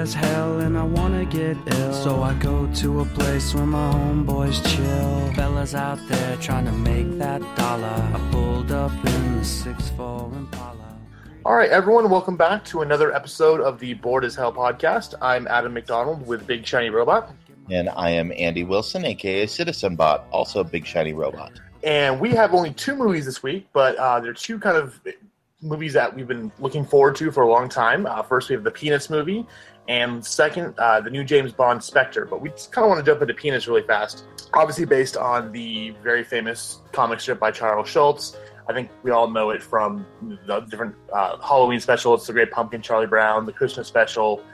as hell and I wanna get ill. So I go to a place where my homeboys chill. Fellas out there trying to make that dollar. I pulled up in the 6'4 Impala. All right, everyone, welcome back to another episode of the Bored as Hell podcast. I'm Adam McDonald with Big Shiny Robot. And I am Andy Wilson, a.k.a. Citizen Bot, also Big Shiny Robot. And we have only two movies this week, but they're two kind of movies that we've been looking forward to for a long time. First, we have the Peanuts movie, and second, the new James Bond Spectre. But we just kind of want to jump into Peanuts really fast. Obviously based on the very famous comic strip by Charles Schulz. I think we all know it from the different Halloween specials, The Great Pumpkin, Charlie Brown, the Christmas special,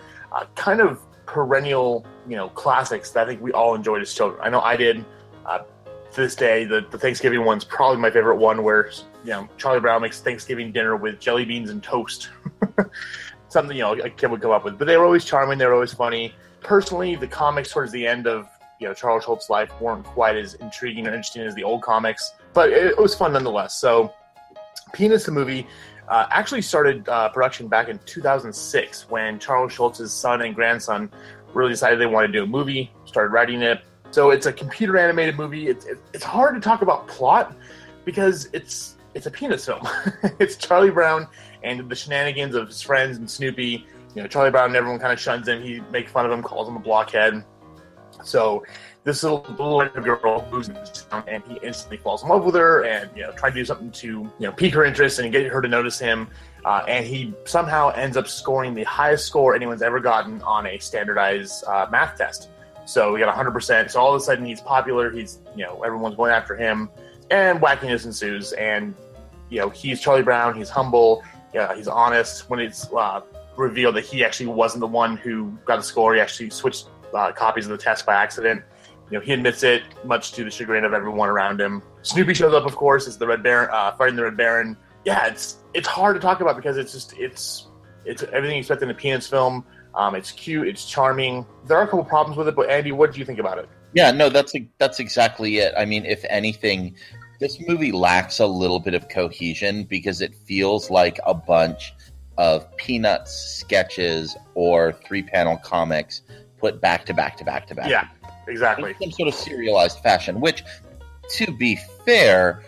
kind of perennial, classics that I think we all enjoyed as children. I know I did. To this day, the Thanksgiving one's probably my favorite one, where Charlie Brown makes Thanksgiving dinner with jelly beans and toast. Something a kid would come up with. But they were always charming. They were always funny. Personally, the comics towards the end of Charles Schulz's life weren't quite as intriguing or interesting as the old comics, but it was fun nonetheless. So, Peanuts the movie actually started production back in 2006 when Charles Schulz's son and grandson really decided they wanted to do a movie. Started writing it. So it's a computer animated movie. It's hard to talk about plot because it's a Peanuts film. It's Charlie Brown and the shenanigans of his friends and Snoopy. Charlie Brown, everyone kind of shuns him. He makes fun of him, calls him a blockhead. So this little girl moves into town and he instantly falls in love with her and tries to do something to pique her interest and get her to notice him. And he somehow ends up scoring the highest score anyone's ever gotten on a standardized math test. So we got 100%. So all of a sudden he's popular. He's, everyone's going after him, and wackiness ensues. And, he's Charlie Brown. He's humble. Yeah, he's honest. When it's revealed that he actually wasn't the one who got the score, he actually switched copies of the test by accident. He admits it, much to the chagrin of everyone around him. Snoopy shows up, of course, as the Red Baron, fighting the Red Baron. Yeah, it's hard to talk about because it's everything you expect in a Peanuts film. It's cute. It's charming. There are a couple problems with it, but Andy, what do you think about it? Yeah, no, that's exactly it. I mean, if anything, this movie lacks a little bit of cohesion because it feels like a bunch of Peanuts sketches or three-panel comics put back to back to back to back. Yeah, exactly. In some sort of serialized fashion, which, to be fair,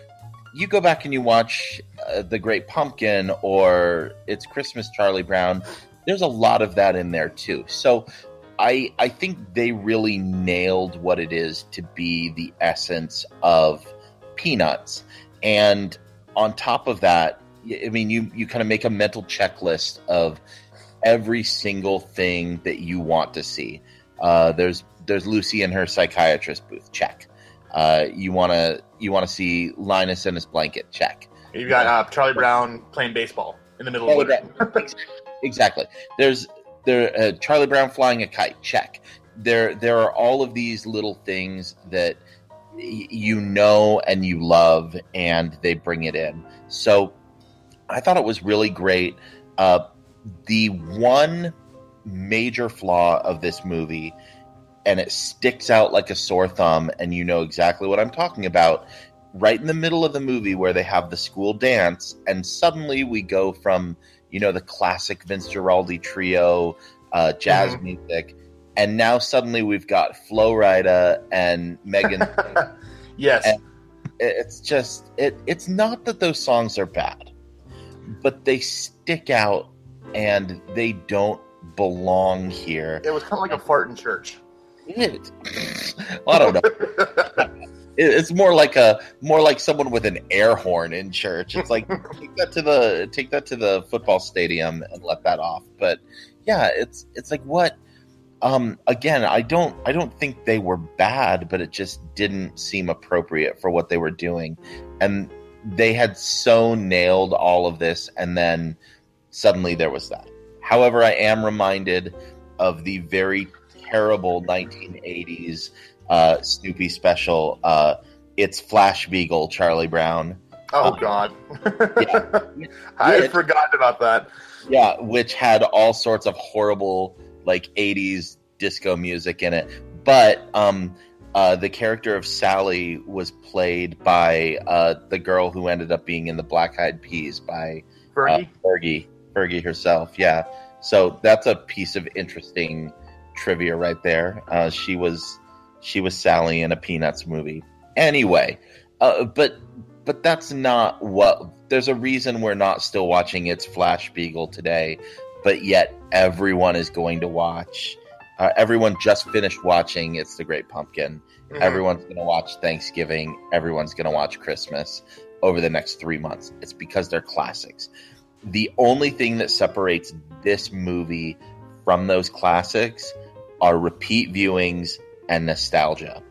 you go back and you watch The Great Pumpkin or It's Christmas, Charlie Brown. There's a lot of that in there, too. So I think they really nailed what it is to be the essence of Peanuts. And on top of that, I mean, you kind of make a mental checklist of every single thing that you want to see. There's Lucy in her psychiatrist booth. Check. You want to see Linus in his blanket. Check. You've got Charlie Brown playing baseball in the middle of it. Exactly. There's Charlie Brown flying a kite. Check. There are all of these little things that and you love, and they bring it in. So I thought it was really great. The one major flaw of this movie, and it sticks out like a sore thumb, and you know exactly what I'm talking about, right in the middle of the movie where they have the school dance, and suddenly we go from the classic Vince Guaraldi trio, jazz music. And now suddenly we've got Flo Rida and Megan. Yes. And it's just, it's not that those songs are bad, but they stick out and they don't belong here. It was kind of like a fart in church. Well, I don't know. It's more like someone with an air horn in church. It's like take that to the football stadium and let that off. But yeah, it's like what? Again, I don't think they were bad, but it just didn't seem appropriate for what they were doing. And they had so nailed all of this, and then suddenly there was that. However, I am reminded of the very terrible 1980s. Snoopy special. It's Flash Beagle, Charlie Brown. Oh, God. Yeah. I had forgotten about that. Yeah, which had all sorts of horrible, 80s disco music in it. But the character of Sally was played by the girl who ended up being in the Black Eyed Peas by Fergie herself. Yeah, So that's a piece of interesting trivia right there. She was Sally in a Peanuts movie. Anyway, but that's not what. There's a reason we're not still watching It's Flash Beagle today, but yet everyone is going to watch. Everyone just finished watching It's the Great Pumpkin. Mm-hmm. Everyone's going to watch Thanksgiving. Everyone's going to watch Christmas over the next 3 months. It's because they're classics. The only thing that separates this movie from those classics are repeat viewings and nostalgia.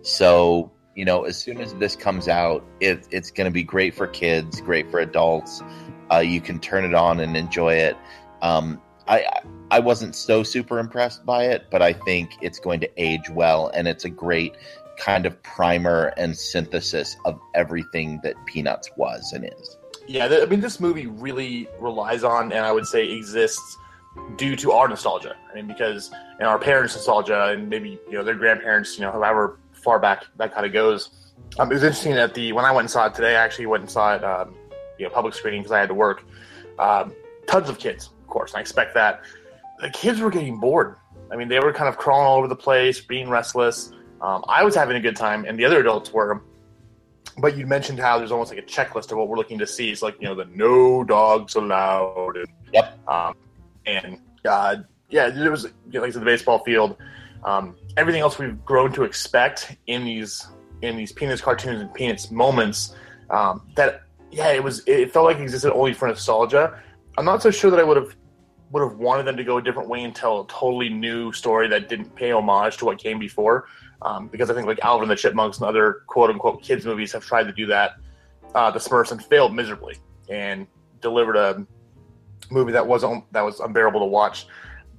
So, you know, as soon as this comes out, it's going to be great for kids, great for adults. You can turn it on and enjoy it. I wasn't so super impressed by it, but I think it's going to age well, and it's a great kind of primer and synthesis of everything that Peanuts was and is. Yeah, I mean, this movie really relies on, and I would say exists due to our nostalgia. I mean, because and our parents' nostalgia, and maybe their grandparents, however far back that kind of goes. It was interesting that when I went and saw it today, I actually went and saw it, public screening because I had to work. Tons of kids, of course. I expect that. The kids were getting bored. I mean, they were kind of crawling all over the place, being restless. I was having a good time, and the other adults were. But you mentioned how there's almost like a checklist of what we're looking to see. It's like, the no dogs allowed. Yep. There was, like I said, the baseball field. Everything else we've grown to expect in these Peanuts cartoons and Peanuts moments. It felt like it existed only for nostalgia. I'm not so sure that I would have wanted them to go a different way and tell a totally new story that didn't pay homage to what came before. Because I think like Alvin and the Chipmunks and other quote-unquote kids movies have tried to do that. The Smurfs and failed miserably and delivered a movie that was unbearable to watch.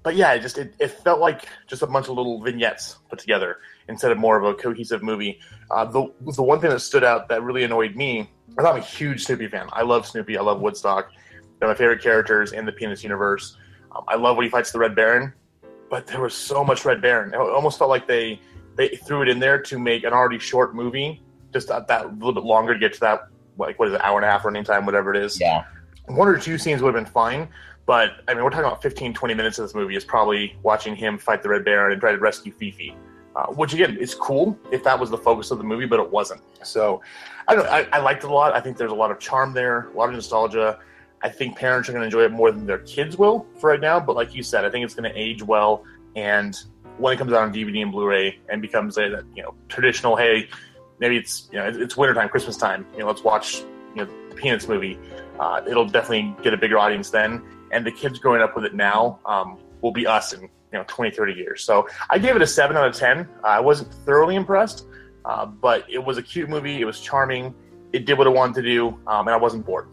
But yeah, it felt like just a bunch of little vignettes put together instead of more of a cohesive movie. The one thing that stood out that really annoyed me, I'm a huge Snoopy fan. I love Snoopy. I love Woodstock. They're my favorite characters in the Peanuts universe. I love when he fights the Red Baron, but there was so much Red Baron. It almost felt like they threw it in there to make an already short movie, just that little bit longer to get to that, like, what is it, hour and a half running time, whatever it is. Yeah. One or two scenes would have been fine, but, I mean, we're talking about 15, 20 minutes of this movie is probably watching him fight the Red Baron and try to rescue Fifi, which, again, is cool if that was the focus of the movie, but it wasn't. So, I don't know, I liked it a lot. I think there's a lot of charm there, a lot of nostalgia. I think parents are going to enjoy it more than their kids will for right now, but like you said, I think it's going to age well, and when it comes out on DVD and Blu-ray and becomes a traditional, hey, maybe it's wintertime, Christmas time, let's watch the Peanuts movie. It'll definitely get a bigger audience then, and the kids growing up with it now will be us in 20, 30 years. So I gave it a 7 out of 10. I wasn't thoroughly impressed, but it was a cute movie. It was charming. It did what it wanted to do, and I wasn't bored.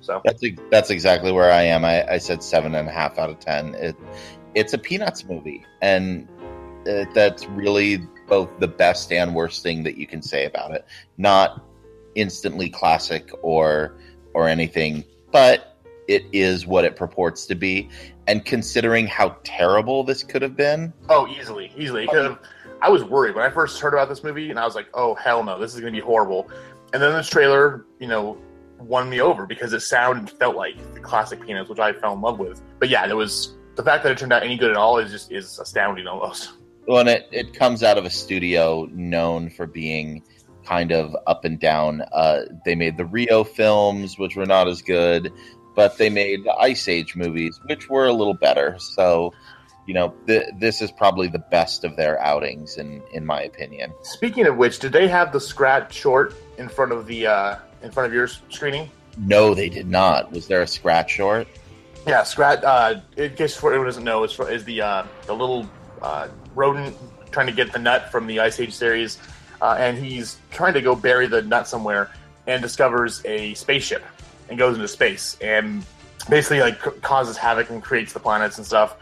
So that's exactly where I am. I said 7.5 out of 10. It's a Peanuts movie, and that's really both the best and worst thing that you can say about it. Not instantly classic or anything, but it is what it purports to be. And considering how terrible this could have been, easily. I was worried when I first heard about this movie, and I was like, "Oh hell no, this is going to be horrible." And then this trailer, won me over because it sounded and felt like the classic Peanuts, which I fell in love with. But yeah, there was the fact that it turned out any good at all is astounding almost. Well, and it comes out of a studio known for being kind of up and down. They made the Rio films, which were not as good, but they made the Ice Age movies, which were a little better. So, this is probably the best of their outings, in my opinion. Speaking of which, did they have the Scrat short in front of your screening? No, they did not. Was there a Scrat short? Yeah, Scrat. In case for everyone doesn't know, is the little rodent trying to get the nut from the Ice Age series, and he's trying to go bury the nut somewhere, and discovers a spaceship and goes into space and basically causes havoc and creates the planets and stuff.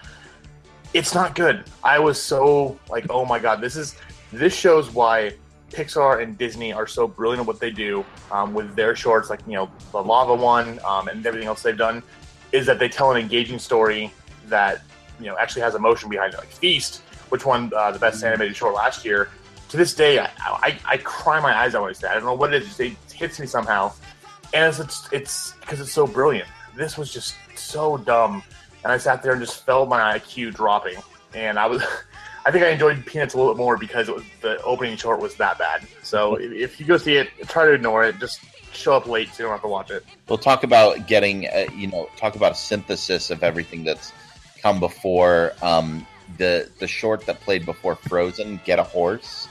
It's not good. I was so like, oh my god, this shows why Pixar and Disney are so brilliant at what they do with their shorts, like the lava one and everything else they've done, is that they tell an engaging story that actually has emotion behind it. Like Feast, which won the best animated short last year. To this day, I cry my eyes out when I say that. I don't know what it is. It hits me somehow, and it's because it's so brilliant. This was just so dumb and I sat there and just felt my IQ dropping. And I think I enjoyed Peanuts a little bit more because it was, the opening short was that bad. So if you go see it, try to ignore it. Just show up late so you don't have to watch it. We'll talk about getting, talk about a synthesis of everything that's come before the short that played before Frozen, Get a Horse.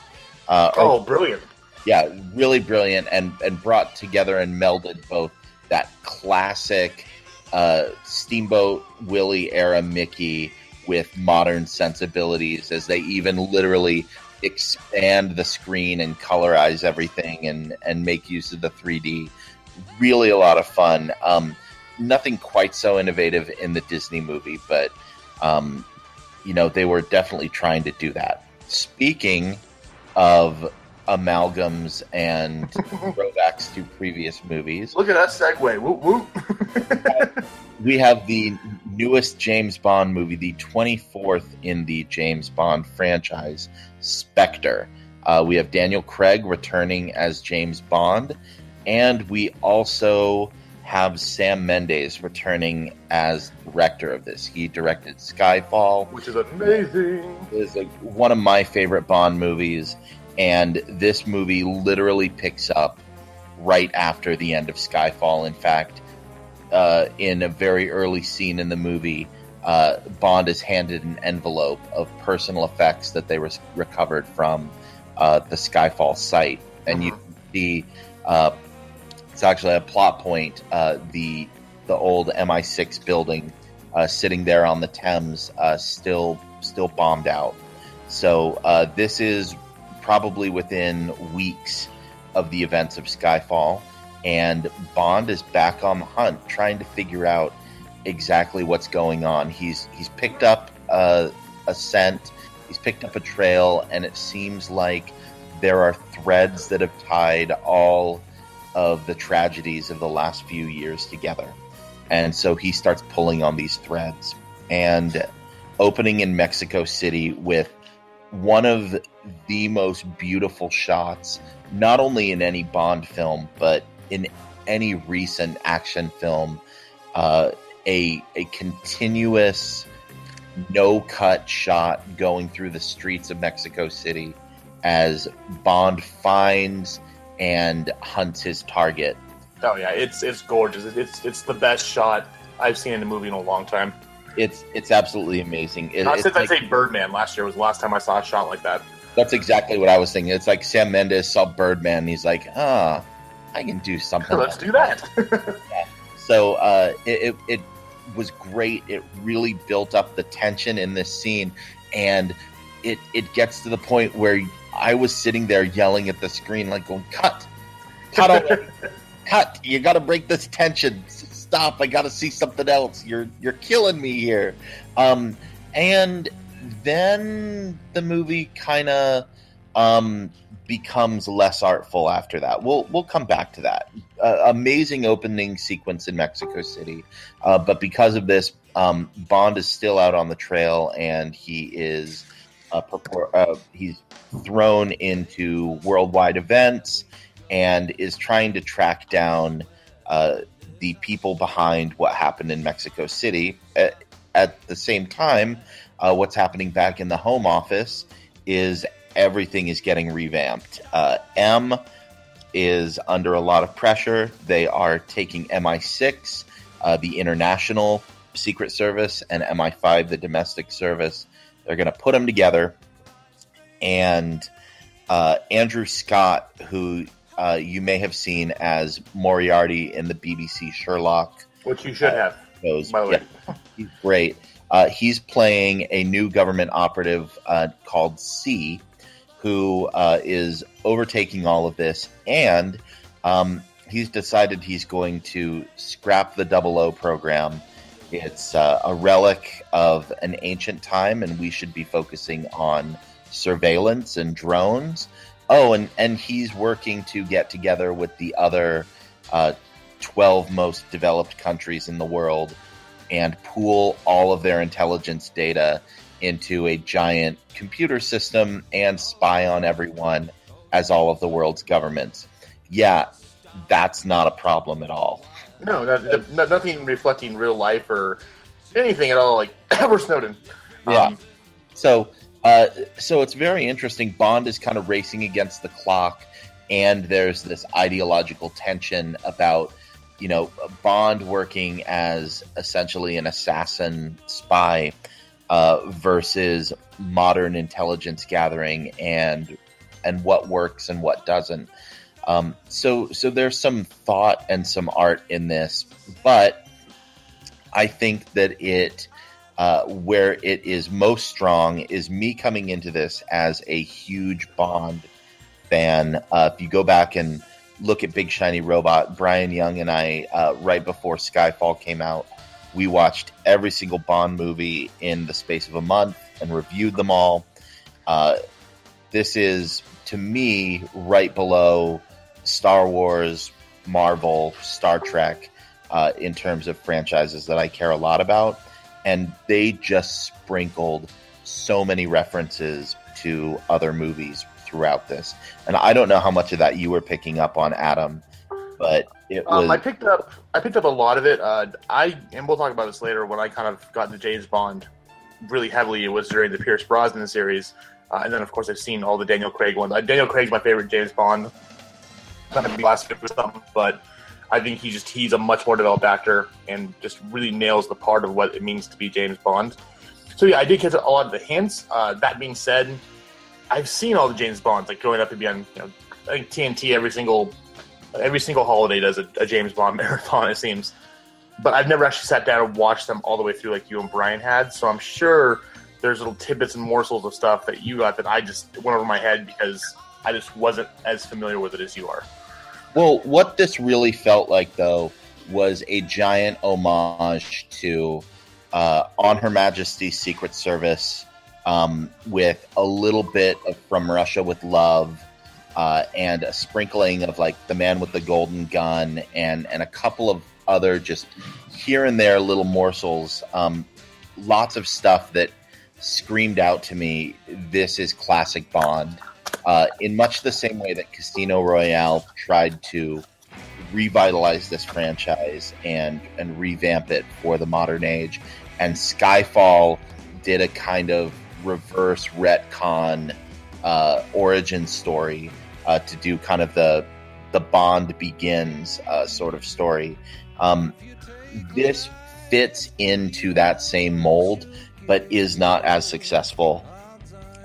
Brilliant. Yeah, really brilliant, and brought together and melded both that classic Steamboat Willie era Mickey with modern sensibilities as they even literally expand the screen and colorize everything and make use of the 3D. Really a lot of fun. Nothing quite so innovative in the Disney movie, but they were definitely trying to do that. Speaking of amalgams and throwbacks to previous movies. Look at that segue. Whoop, whoop. We have the newest James Bond movie, the 24th in the James Bond franchise, Spectre. We have Daniel Craig returning as James Bond, and we also have Sam Mendes returning as director of this. He directed Skyfall, which is amazing. It's one of my favorite Bond movies, and this movie literally picks up right after the end of Skyfall. In fact, in a very early scene in the movie, Bond is handed an envelope of personal effects that they recovered from the Skyfall site. And you can see, it's actually a plot point, the old MI6 building sitting there on the Thames, still bombed out. So this is probably within weeks of the events of Skyfall. And Bond is back on the hunt, trying to figure out exactly what's going on. He's picked up a scent, he's picked up a trail, and it seems like there are threads that have tied all of the tragedies of the last few years together. And so he starts pulling on these threads. And opening in Mexico City with one of the most beautiful shots, not only in any Bond film, but in any recent action film, a continuous no-cut shot going through the streets of Mexico City as Bond finds and hunts his target. Oh yeah, it's gorgeous. It's the best shot I've seen in a movie in a long time. It's absolutely amazing. I say Birdman last year was the last time I saw a shot like that. That's exactly what I was thinking. It's like Sam Mendes saw Birdman, and he's like, I can do something. Let's do that. Yeah. So it was great. It really built up the tension in this scene, and it gets to the point where I was sitting there yelling at the screen, like going, cut, cut! You got to break this tension. Stop! I got to see something else. You're killing me here. And then the movie kind of becomes less artful after that. We'll come back to that. Amazing opening sequence in Mexico City. But because of this, Bond is still out on the trail, and he is he's thrown into worldwide events and is trying to track down the people behind what happened in Mexico City. At the same time, what's happening back in the home office is everything is getting revamped. M is under a lot of pressure. They are taking MI6, the International Secret Service, and MI5, the Domestic Service. They're going to put them together. And Andrew Scott, who you may have seen as Moriarty in the BBC Sherlock. Which you should have, by the way. Yeah, he's great. He's playing a new government operative called C, who is overtaking all of this, and he's decided he's going to scrap the 00 program. It's a relic of an ancient time, and we should be focusing on surveillance and drones. Oh, and he's working to get together with the other 12 most developed countries in the world and pool all of their intelligence data into a giant computer system and spy on everyone as all of the world's governments. Yeah, that's not a problem at all. No, nothing reflecting real life or anything at all, like Edward Snowden. Yeah. So it's very interesting. Bond is kind of racing against the clock, and there's this ideological tension about, you know, Bond working as essentially an assassin spy versus modern intelligence gathering and what works and what doesn't. So there's some thought and some art in this, but I think that it where it is most strong is me coming into this as a huge Bond fan. If you go back and look at Big Shiny Robot, Brian Young and I, right before Skyfall came out, we watched every single Bond movie in the space of a month and reviewed them all. This is, to me, right below Star Wars, Marvel, Star Trek, in terms of franchises that I care a lot about. And they just sprinkled so many references to other movies throughout this. And I don't know how much of that you were picking up on, Adam, but it was... I picked up a lot of it. And we'll talk about this later, when I kind of got into James Bond really heavily, it was during the Pierce Brosnan series. And then, of course, I've seen all the Daniel Craig ones. Daniel Craig's my favorite James Bond. Not to be blasphemous or something, but I think he's a much more developed actor and just really nails the part of what it means to be James Bond. So, yeah, I did catch a lot of the hints. That being said, I've seen all the James Bonds. Like, growing up, it'd be on, you know, I think TNT every single holiday does a James Bond marathon, it seems. But I've never actually sat down and watched them all the way through like you and Brian had. So I'm sure there's little tidbits and morsels of stuff that you got that I just went over my head because I just wasn't as familiar with it as you are. Well, what this really felt like, though, was a giant homage to On Her Majesty's Secret Service, with a little bit of From Russia with Love, and a sprinkling of like The Man with the Golden Gun and a couple of other just here and there little morsels. Lots of stuff that screamed out to me, this is classic Bond, in much the same way that Casino Royale tried to revitalize this franchise and revamp it for the modern age. And Skyfall did a kind of reverse retcon origin story to do kind of the Bond Begins sort of story. This fits into that same mold, but is not as successful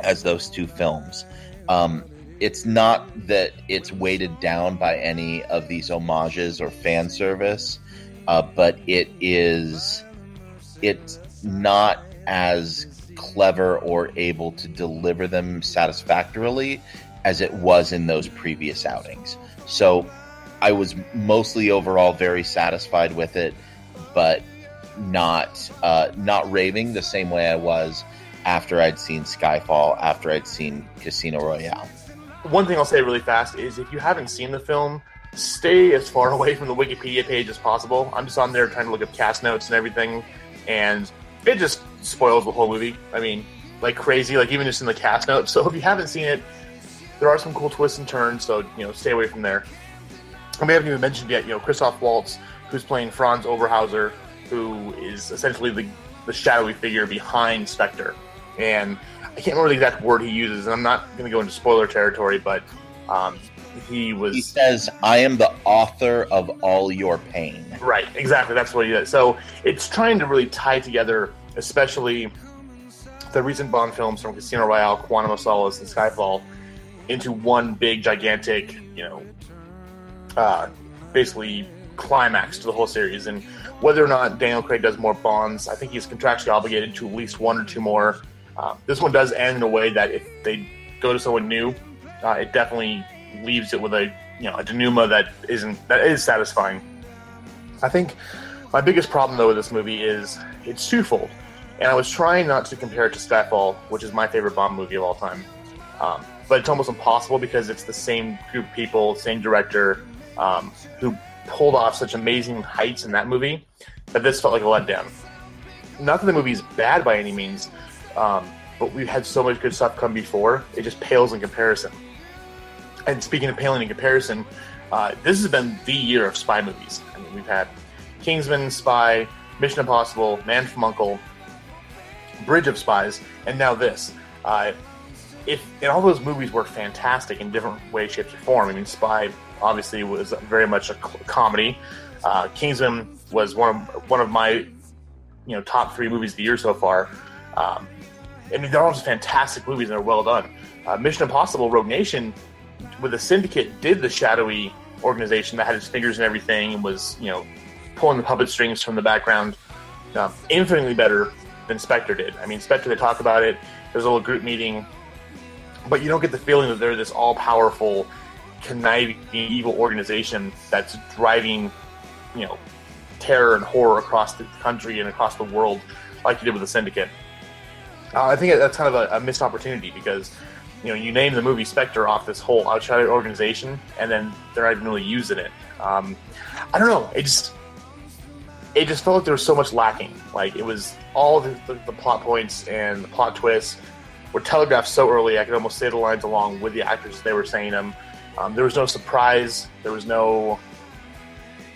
as those two films. It's not that it's weighted down by any of these homages or fan service, but it's not as clever or able to deliver them satisfactorily as it was in those previous outings. So I was mostly overall very satisfied with it, but not raving the same way I was after I'd seen Skyfall, after I'd seen Casino Royale. One thing I'll say really fast is, if you haven't seen the film, stay as far away from the Wikipedia page as possible. I'm just on there trying to look up cast notes and everything, and it just spoils the whole movie. I mean, like crazy, like even just in the cast notes. So if you haven't seen it, there are some cool twists and turns, so, you know, stay away from there. And we haven't even mentioned yet, you know, Christoph Waltz, who's playing Franz Oberhauser, who is essentially the shadowy figure behind Spectre. And I can't remember the exact word he uses, and I'm not going to go into spoiler territory, but he says, I am the author of all your pain. Right, exactly, that's what he does. So it's trying to really tie together, especially the recent Bond films from Casino Royale, Quantum of Solace, and Skyfall, into one big, gigantic, you know, basically climax to the whole series. And whether or not Daniel Craig does more Bonds, I think he's contractually obligated to at least one or two more. This one does end in a way that if they go to someone new, it definitely leaves it with a denouement that is satisfying. I think my biggest problem, though, with this movie is it's twofold, and I was trying not to compare it to Skyfall, which is my favorite Bond movie of all time, but it's almost impossible because it's the same group of people, same director, who pulled off such amazing heights in that movie. But this felt like a letdown. Not that the movie is bad by any means, but we've had so much good stuff come before. It just pales in comparison. And speaking of paling in comparison, this has been the year of spy movies. I mean, we've had Kingsman, Spy, Mission Impossible, Man from U.N.C.L.E., Bridge of Spies, and now this. And all those movies were fantastic in different ways, shapes, or form. I mean, Spy obviously was very much a comedy. Kingsman was one of my top three movies of the year so far. I mean, they're all just fantastic movies and they're well done. Mission Impossible, Rogue Nation, with the Syndicate, did the shadowy organization that had its fingers in everything and was pulling the puppet strings from the background. Infinitely better than Spectre did. I mean, Spectre, they talk about it. There's a little group meeting, but you don't get the feeling that they're this all-powerful, conniving, evil organization that's driving, terror and horror across the country and across the world like you did with the Syndicate. I think that's kind of a missed opportunity because, you name the movie Spectre off this whole outside organization, and then they're not even really using it. I don't know. It just felt like there was so much lacking. Like, it was all the plot points and the plot twists were telegraphed so early I could almost say the lines along with the actors they were saying them. There was no surprise. There was no...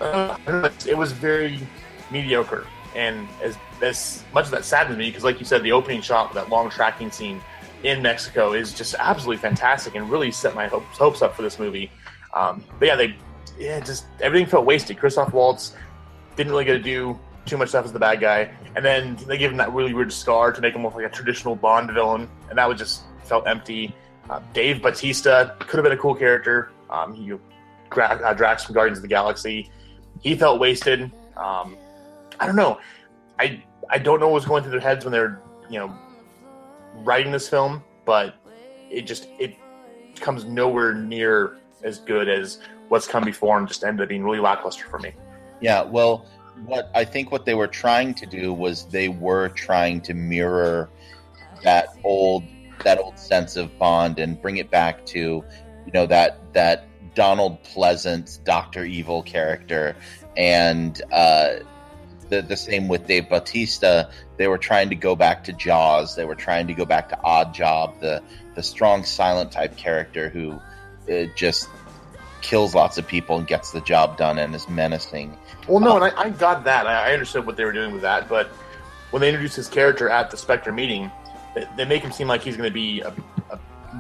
it was very mediocre. And as much of that saddens me, because like you said, the opening shot with that long tracking scene in Mexico is just absolutely fantastic and really set my hopes up for this movie. But everything felt wasted. Christoph Waltz didn't really get to do too much stuff as the bad guy. And then they gave him that really weird scar to make him look like a traditional Bond villain. And that was just felt empty. Dave Bautista could have been a cool character. Drax from Guardians of the Galaxy. He felt wasted. I don't know. I don't know what was going through their heads when they're, writing this film, but it comes nowhere near as good as what's come before and just ended up being really lackluster for me. Yeah, well, what they were trying to do was they were trying to mirror that old sense of Bond and bring it back to, that Donald Pleasance, Dr. Evil character, and the same with Dave Bautista. They were trying to go back to Jaws. They were trying to go back to Odd Job, the strong silent type character who just kills lots of people and gets the job done and is menacing. Well, no, and I got that. I understood what they were doing with that, but when they introduced his character at the Spectre meeting, they make him seem like he's going to be a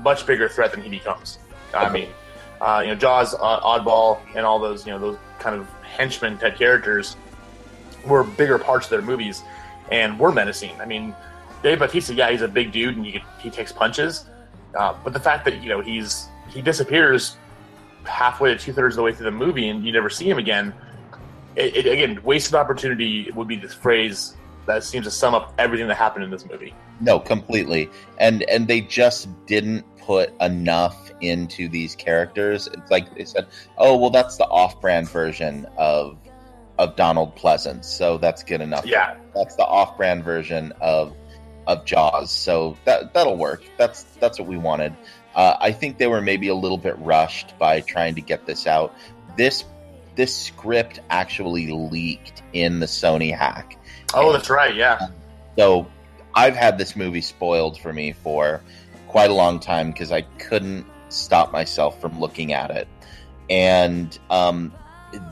much bigger threat than he becomes. I mean, Jaws, Oddball, and all those, those kind of henchmen type characters were bigger parts of their movies and were menacing. I mean, Dave Bautista, he's a big dude and he takes punches, but the fact that, he disappears halfway to two-thirds of the way through the movie and you never see him again, it wasted opportunity would be this phrase that seems to sum up everything that happened in this movie. No, completely. And they just didn't put enough into these characters. It's like they said, oh, well, that's the off-brand version of Donald Pleasance, so that's good enough. Yeah, that's the off-brand version of Jaws, so that'll work. That's what we wanted. I think they were maybe a little bit rushed by trying to get this out. This script actually leaked in the Sony hack. Oh, that's right. Yeah. So I've had this movie spoiled for me for quite a long time because I couldn't stop myself from looking at it, and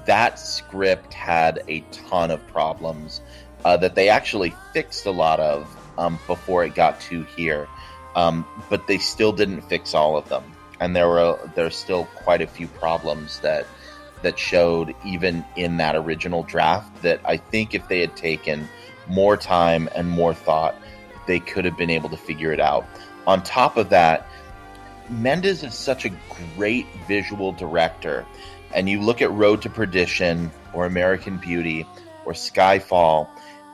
that script had a ton of problems that they actually fixed a lot of before it got to here, but they still didn't fix all of them, and there's still quite a few problems that showed even in that original draft that I think if they had taken more time and more thought, they could have been able to figure it out. On top of that, Mendes is such a great visual director. And you look at Road to Perdition or American Beauty or Skyfall,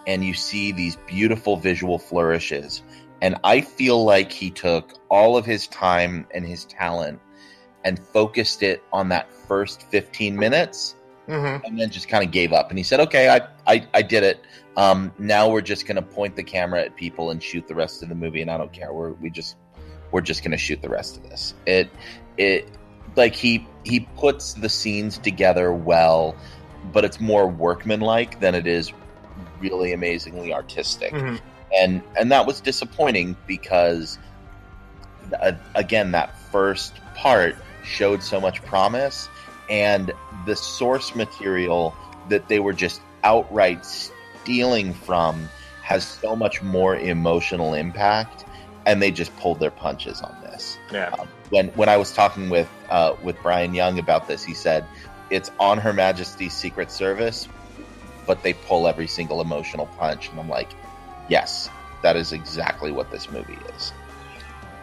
and you see these beautiful visual flourishes. And I feel like he took all of his time and his talent and focused it on that first 15 minutes and then just kind of gave up. And he said, okay, I did it. Now we're just going to point the camera at people and shoot the rest of the movie. And I don't care. We're just going to shoot the rest of this. He puts the scenes together well, but it's more workmanlike than it is really amazingly artistic. Mm-hmm. And that was disappointing because, again, that first part showed so much promise, and the source material that they were just outright stealing from has so much more emotional impact, and they just pulled their punches on this. Yeah. When I was talking with Brian Young about this, he said it's On Her Majesty's Secret Service, but they pull every single emotional punch, and I'm like, yes, that is exactly what this movie is.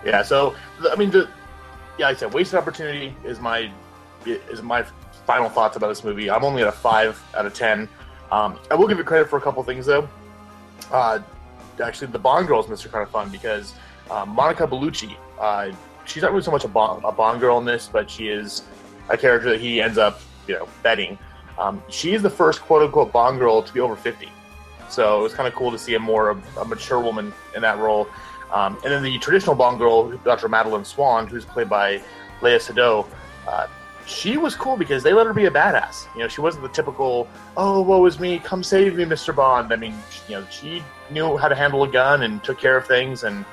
Yeah. So I mean, like I said, wasted opportunity is my final thoughts about this movie. I'm only at a 5 out of 10. I will give you credit for a couple things though. Actually, the Bond girls are kind of fun because Monica Bellucci, she's not really so much a Bond girl in this, but she is a character that he ends up, betting. She is the first quote-unquote Bond girl to be over 50. So it was kind of cool to see a mature woman in that role. And then the traditional Bond girl, Dr. Madeline Swan, who's played by Léa Seydoux, she was cool because they let her be a badass. She wasn't the typical, oh, woe is me, come save me, Mr. Bond. I mean, she knew how to handle a gun and took care of things. And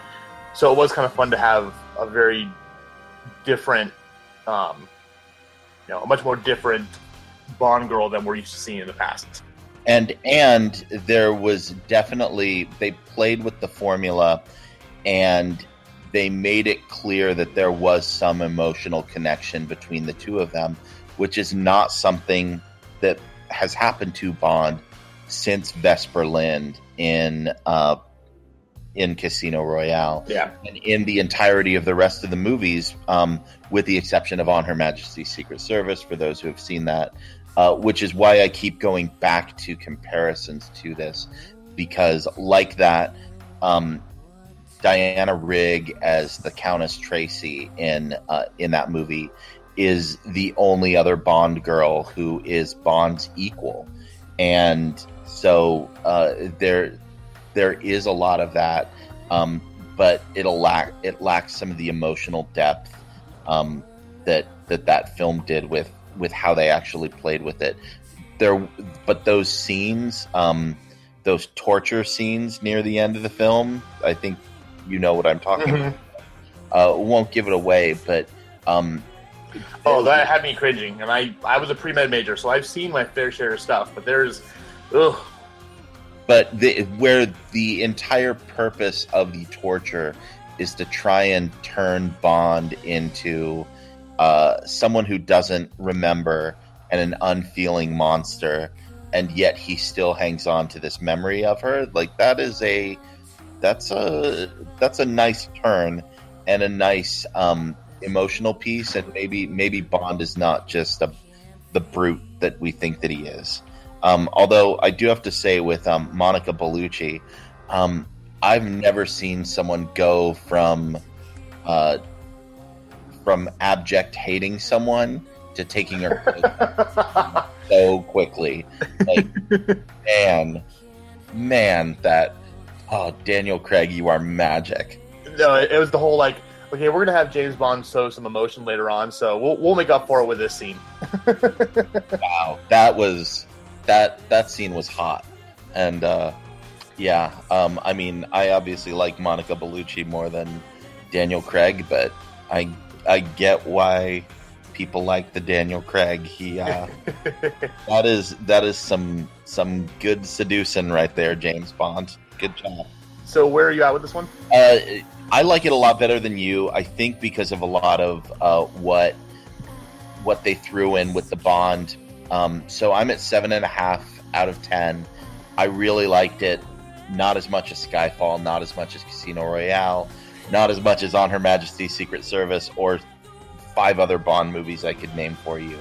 so it was kind of fun to have a very different, a much more different Bond girl than we're used to seeing in the past. And there was definitely, they played with the formula and they made it clear that there was some emotional connection between the two of them, which is not something that has happened to Bond since Vesper Lynd in Casino Royale. Yeah. And in the entirety of the rest of the movies, with the exception of On Her Majesty's Secret Service, for those who have seen that, which is why I keep going back to comparisons to this, because like that, Diana Rigg as the Countess Tracy in that movie is the only other Bond girl who is Bond's equal, and so there is a lot of that, but it lacks some of the emotional depth that film did with how they actually played with it. But those scenes, those torture scenes near the end of the film, I think. You know what I'm talking about. Won't give it away, but... that had me cringing, and I was a pre-med major, so I've seen my fair share of stuff, but there's... Ugh. But where the entire purpose of the torture is to try and turn Bond into someone who doesn't remember and an unfeeling monster, and yet he still hangs on to this memory of her. Like, that is a... That's a nice turn and a nice emotional piece, and maybe Bond is not just the brute that we think that he is. Although I do have to say, with Monica Bellucci, I've never seen someone go from abject hating someone to taking her so quickly. Like, man, that. Oh, Daniel Craig, you are magic. No, it was the whole okay, we're gonna have James Bond show some emotion later on, so we'll make up for it with this scene. Wow, that scene was hot, and I mean, I obviously like Monica Bellucci more than Daniel Craig, but I get why people like the Daniel Craig. He that is some good seducing right there, James Bond. Good job. So where are you at with this one? I like it a lot better than you, I think, because of a lot of what they threw in with the Bond. So I'm at 7.5 out of 10. I really liked it. Not as much as Skyfall, not as much as Casino Royale, not as much as On Her Majesty's Secret Service or 5 other Bond movies I could name for you,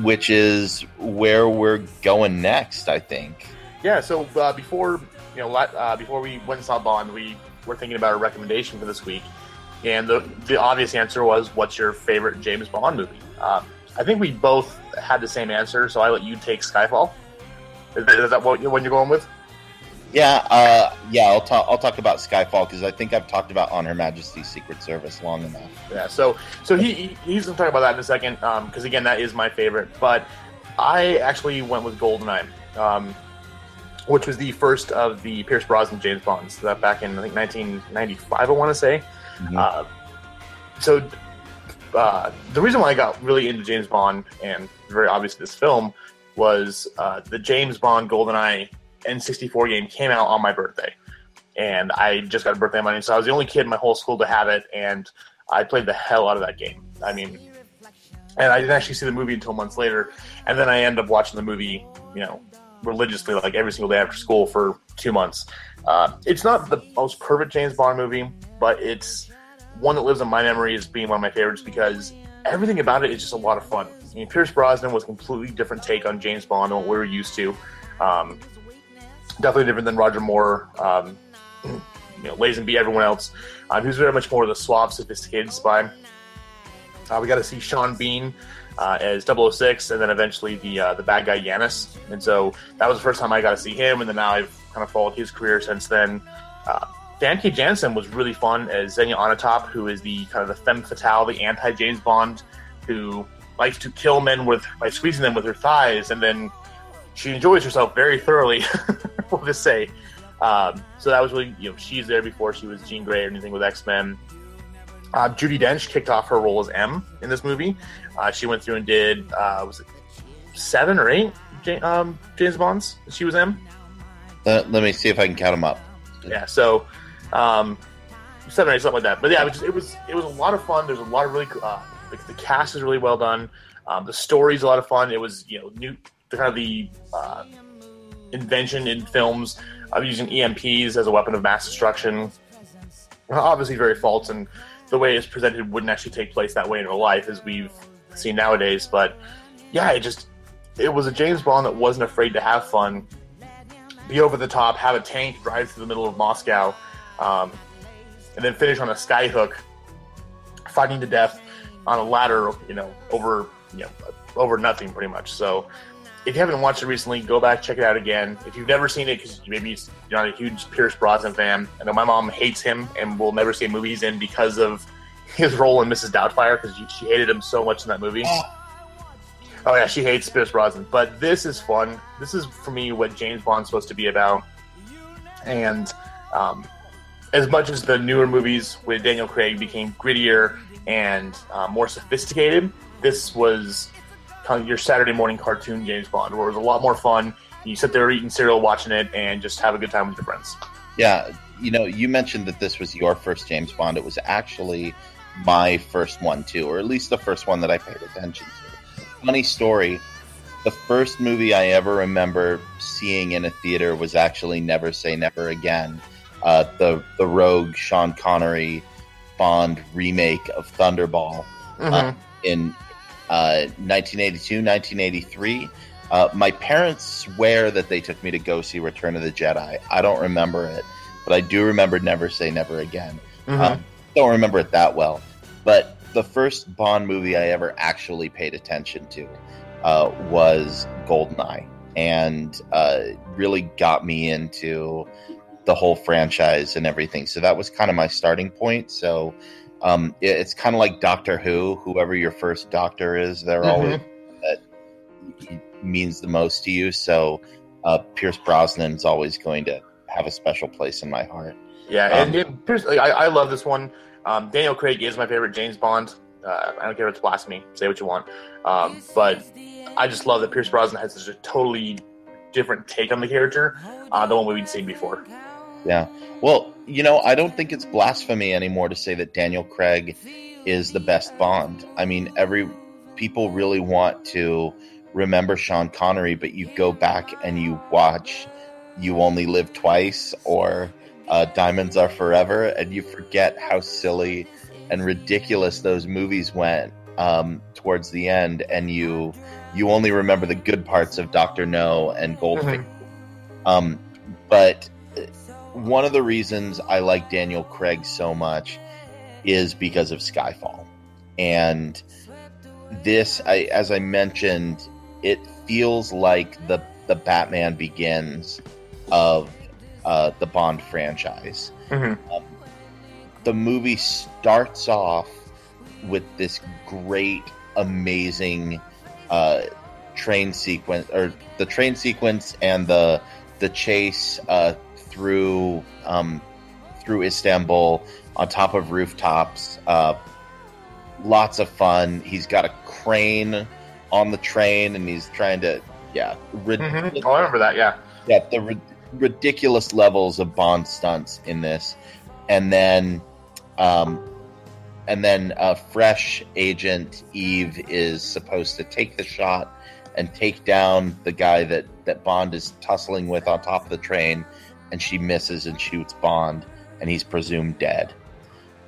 which is where we're going next, I think. Yeah, so before we went and saw Bond, we were thinking about a recommendation for this week, and the obvious answer was, "What's your favorite James Bond movie?" I think we both had the same answer, so I let you take Skyfall. Is that what you're going with? Yeah, I'll talk about Skyfall because I think I've talked about On Her Majesty's Secret Service long enough. Yeah, so he's gonna talk about that in a second because again, that is my favorite, but I actually went with Goldeneye. Which was the first of the Pierce Brosnan James Bonds, so that back in, I think, 1995, I want to say. Mm-hmm. The reason why I got really into James Bond, and very obviously this film, was the James Bond Goldeneye N64 game came out on my birthday. And I just got a birthday money, so I was the only kid in my whole school to have it, and I played the hell out of that game. I mean, and I didn't actually see the movie until months later, and then I ended up watching the movie, you know, religiously, like every single day after school for 2 months. It's not the most perfect James Bond movie, but it's one that lives in my memory as being one of my favorites because everything about it is just a lot of fun. I mean, Pierce Brosnan was a completely different take on James Bond than what we were used to. Definitely different than Roger Moore, you know, Lazenby, everyone else, who's very much more of the suave, sophisticated spy. We got to see Sean Bean as 006, and then eventually the bad guy Yanis. And so that was the first time I got to see him, and then now I've kind of followed his career since then. Danke Janssen was really fun as Xenia Onatopp, who is the kind of the femme fatale, the anti-James Bond, who likes to kill men by squeezing them with her thighs, and then she enjoys herself very thoroughly, we'll just say. So that was really, you know, she's there before she was Jean Grey or anything with X-Men. Judi Dench kicked off her role as M in this movie. She went through and did, was it 7 or 8 James Bonds? She was M? Let me see if I can count them up. Yeah, so 7 or 8, something like that. But yeah, it was a lot of fun. There's a lot of really, the cast is really well done. The story's a lot of fun. It was, you know, the invention in films of using EMPs as a weapon of mass destruction. Obviously very false, and the way it's presented wouldn't actually take place that way in real life as we've seen nowadays. But yeah, it was a James Bond that wasn't afraid to have fun, be over the top, have a tank, drive through the middle of Moscow, and then finish on a skyhook, fighting to death on a ladder, you know, over nothing pretty much. So if you haven't watched it recently, go back, check it out again. If you've never seen it, because maybe you're not a huge Pierce Brosnan fan. I know my mom hates him and will never see movies in because of his role in Mrs. Doubtfire, because she hated him so much in that movie. Oh yeah, she hates Pierce Brosnan. But this is fun. This is, for me, what James Bond's supposed to be about. And as much as the newer movies with Daniel Craig became grittier and more sophisticated, this was your Saturday morning cartoon James Bond, where it was a lot more fun. You sit there eating cereal, watching it, and just have a good time with your friends. Yeah, you know, you mentioned that this was your first James Bond. It was actually my first one too, or at least the first one that I paid attention to. Funny story, the first movie I ever remember seeing in a theater was actually Never Say Never Again, the rogue Sean Connery Bond remake of Thunderball. Mm-hmm. 1982, 1983. My parents swear that they took me to go see Return of the Jedi. I don't remember it, but I do remember Never Say Never Again. Mm-hmm. Don't remember it that well. But the first Bond movie I ever actually paid attention to was Goldeneye, and really got me into the whole franchise and everything. So that was kind of my starting point. So it's kind of like Doctor Who. Whoever your first doctor is, they're always that means the most to you. So Pierce Brosnan is always going to have a special place in my heart. Yeah, and Pierce, I love this one. Daniel Craig is my favorite James Bond. I don't care if it's blasphemy. Say what you want. But I just love that Pierce Brosnan has such a totally different take on the character, the one we'd seen before. Yeah. Well, you know, I don't think it's blasphemy anymore to say that Daniel Craig is the best Bond. I mean, people really want to remember Sean Connery, but you go back and you watch You Only Live Twice or Diamonds Are Forever, and you forget how silly and ridiculous those movies went towards the end, and you only remember the good parts of Dr. No and Goldfinger. Mm-hmm. But one of the reasons I like Daniel Craig so much is because of Skyfall. And this, as I mentioned, it feels like the Batman Begins of the Bond franchise. Mm-hmm. The movie starts off with this great, amazing train sequence, or the train sequence and the chase through Istanbul on top of rooftops. Lots of fun. He's got a crane on the train and he's trying to, yeah. Mm-hmm. I remember that, yeah. Yeah, the ridiculous levels of Bond stunts in this. And then fresh agent Eve is supposed to take the shot and take down the guy that Bond is tussling with on top of the train, and she misses and shoots Bond, and he's presumed dead.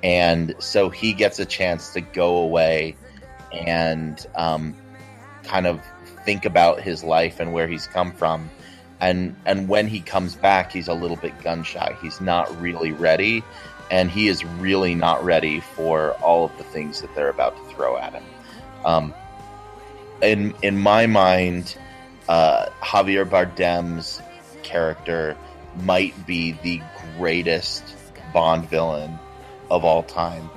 And so he gets a chance to go away and kind of think about his life and where he's come from. And when he comes back, he's a little bit gun shy. He's not really ready, and he is really not ready for all of the things that they're about to throw at him. In my mind, Javier Bardem's character might be the greatest Bond villain of all time.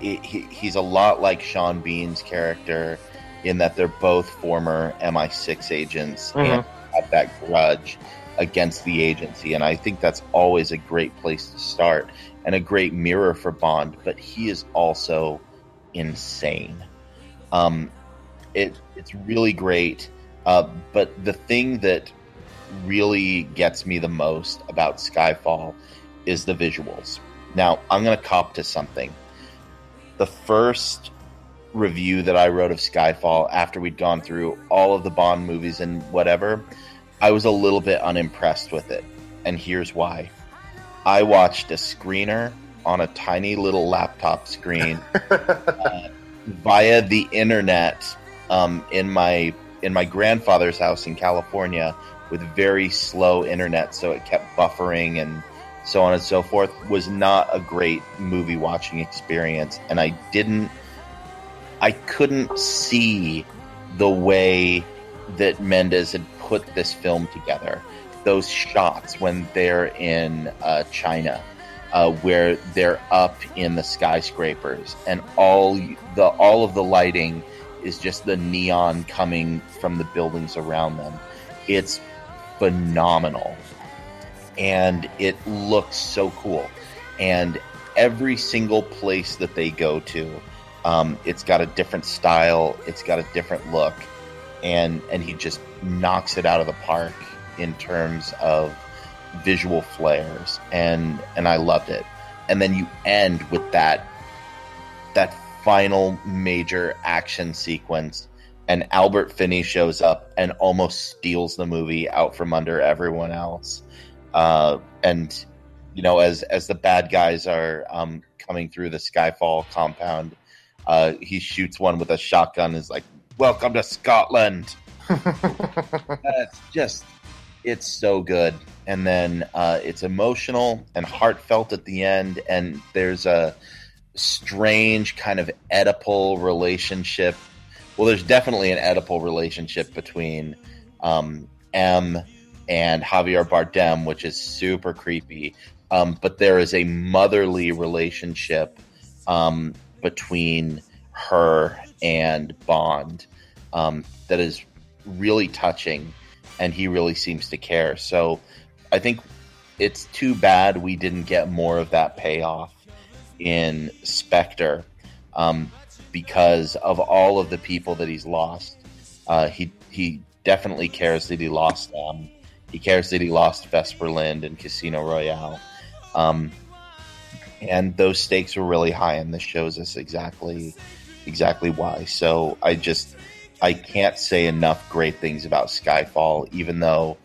He's a lot like Sean Bean's character in that they're both former MI6 agents and have that grudge against the agency. And I think that's always a great place to start and a great mirror for Bond, but he is also insane. It's really great. But the thing that really gets me the most about Skyfall is the visuals. Now, I'm going to cop to something. The first review that I wrote of Skyfall after we'd gone through all of the Bond movies and whatever, I was a little bit unimpressed with it. And here's why. I watched a screener on a tiny little laptop screen via the internet in my grandfather's house in California with very slow internet, so it kept buffering and so on and so forth. Was not a great movie watching experience, and I couldn't see the way that Mendes had put this film together. Those shots when they're in China, where they're up in the skyscrapers, and all of the lighting is just the neon coming from the buildings around them. It's phenomenal, and it looks so cool. And every single place that they go to, it's got a different style, it's got a different look, and he just knocks it out of the park in terms of visual flares, and I loved it. And then you end with that final major action sequence, and Albert Finney shows up and almost steals the movie out from under everyone else. And you know, as the bad guys are coming through the Skyfall compound, he shoots one with a shotgun and is like, "Welcome to Scotland." It's so good. And then it's emotional and heartfelt at the end, and there's a strange kind of Oedipal relationship. Well, there's definitely an Oedipal relationship between M and Javier Bardem, which is super creepy. But there is a motherly relationship between her and Bond that is really touching, and he really seems to care. So I think it's too bad we didn't get more of that payoff in Spectre, because of all of the people that he's lost. He definitely cares that he lost them. He cares that he lost Vesper Lynd and Casino Royale. And those stakes were really high, and this shows us exactly why. So I can't say enough great things about Skyfall, even though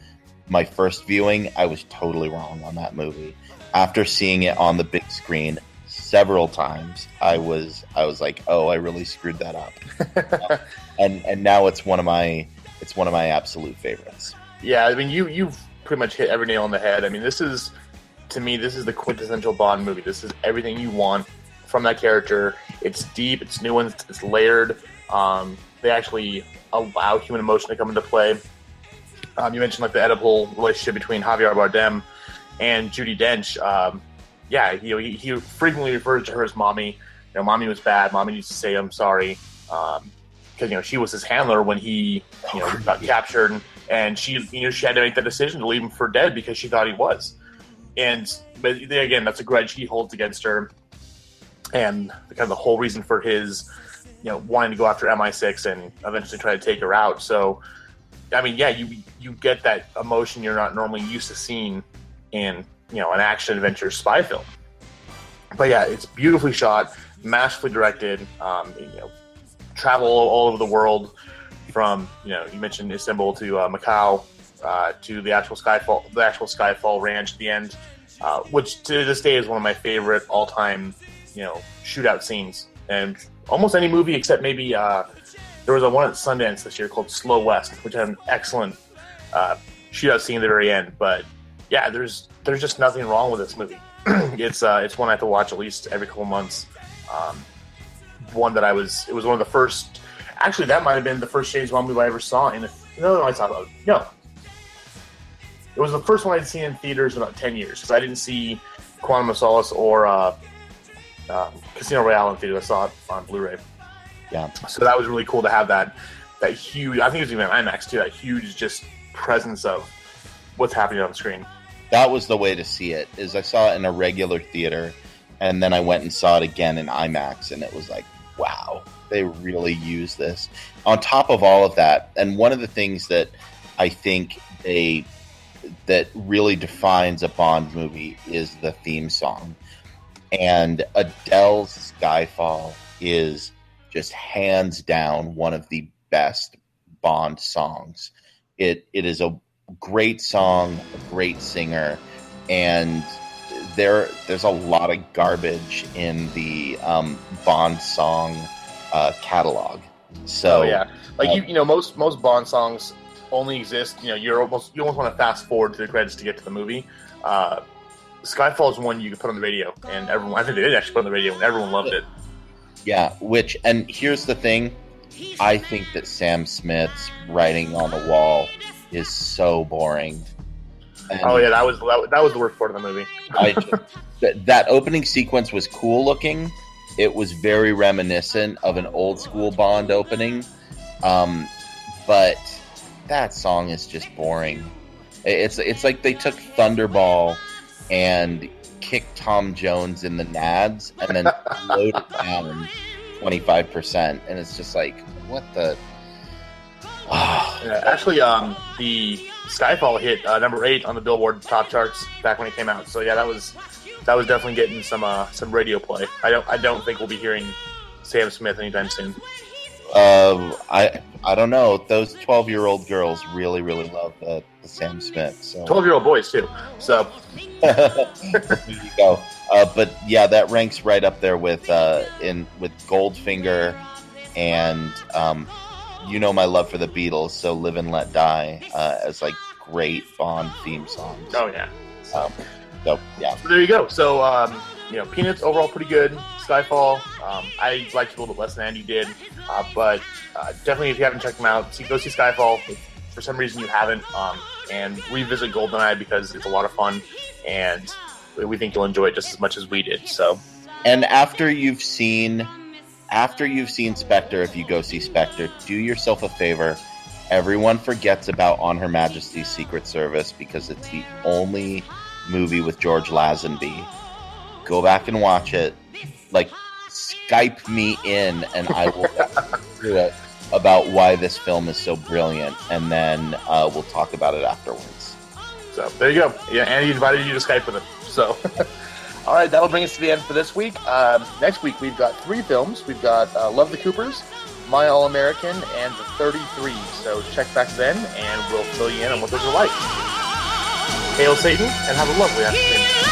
my first viewing, I was totally wrong on that movie. After seeing it on the big screen several times, I was like, "Oh, I really screwed that up," and now it's one of my absolute favorites. Yeah, I mean, you've pretty much hit every nail on the head. I mean, this is the quintessential Bond movie. This is everything you want from that character. It's deep, it's nuanced, it's layered. They actually allow human emotion to come into play. You mentioned like the Oedipal relationship between Javier Bardem and Judi Dench. Yeah, he frequently referred to her as mommy. You know, mommy was bad. Mommy used to say, "I'm sorry," because she was his handler when he got captured, and she had to make that decision to leave him for dead because she thought he was. But again, that's a grudge he holds against her, and kind of the whole reason for his wanting to go after MI6 and eventually try to take her out. So I mean, yeah, you get that emotion you're not normally used to seeing in, you know, an action adventure spy film. But yeah, it's beautifully shot, masterfully directed. You know, travel all over the world from, you know, you mentioned Istanbul to Macau to the actual Skyfall ranch at the end, which to this day is one of my favorite all-time, you know, shootout scenes. And almost any movie except maybe there was one at Sundance this year called Slow West, which had an excellent shootout scene at the very end. But yeah, there's just nothing wrong with this movie. It's one I have to watch at least every couple months. It was one of the first. Actually, that might have been the first James Bond movie I ever saw. It was the first one I'd seen in theaters in about 10 years, because I didn't see Quantum of Solace or Casino Royale in theaters. I saw it on Blu-ray. Yeah. So that was really cool to have that huge. I think it was even an IMAX too. That huge just presence of what's happening on the screen. That was the way to see it. Is I saw it in a regular theater, and then I went and saw it again in IMAX, and it was like, wow, they really use this. On top of all of that, and one of the things that I think that really defines a Bond movie is the theme song. And Adele's Skyfall is just hands down one of the best Bond songs. It is a great song, a great singer, and there's a lot of garbage in the Bond song catalog. So most Bond songs only exist. You know, you almost want to fast forward to the credits to get to the movie. Skyfall is one you could put on the radio, and everyone. I think they did actually put on the radio, and everyone loved it. Yeah, and here's the thing, I think that Sam Smith's writing on the wall is so boring. And that was the worst part of the movie. That opening sequence was cool looking. It was very reminiscent of an old school Bond opening, but that song is just boring. It's like they took Thunderball and kicked Tom Jones in the nads and then loaded down 25%, and it's just like, what the. Actually, the Skyfall hit number 8 on the Billboard Top Charts back when it came out. So yeah, that was definitely getting some radio play. I don't think we'll be hearing Sam Smith anytime soon. I don't know. Those 12-year-old girls really, really love the Sam Smith. So 12-year-old boys too. So there you go. But yeah, that ranks right up there with Goldfinger and. You know my love for the Beatles, so Live and Let Die as like great Bond theme songs. Oh yeah. So yeah. So there you go. So Peanuts overall pretty good. Skyfall, I liked it a little bit less than Andy did, but definitely if you haven't checked them out, go see Skyfall if for some reason you haven't, and revisit Goldeneye because it's a lot of fun, and we think you'll enjoy it just as much as we did. So, and after you've seen Spectre, if you go see Spectre, do yourself a favor. Everyone forgets about On Her Majesty's Secret Service because it's the only movie with George Lazenby. Go back and watch it. Like, Skype me in and I will talk through it about why this film is so brilliant, and then we'll talk about it afterwards. So, there you go. Yeah, Andy invited you to Skype with him. So... All right, that'll bring us to the end for this week. Next week, we've got 3 films. We've got Love the Coopers, My All-American, and The 33. So check back then, and we'll fill you in on what those are like. Hail Satan, and have a lovely afternoon.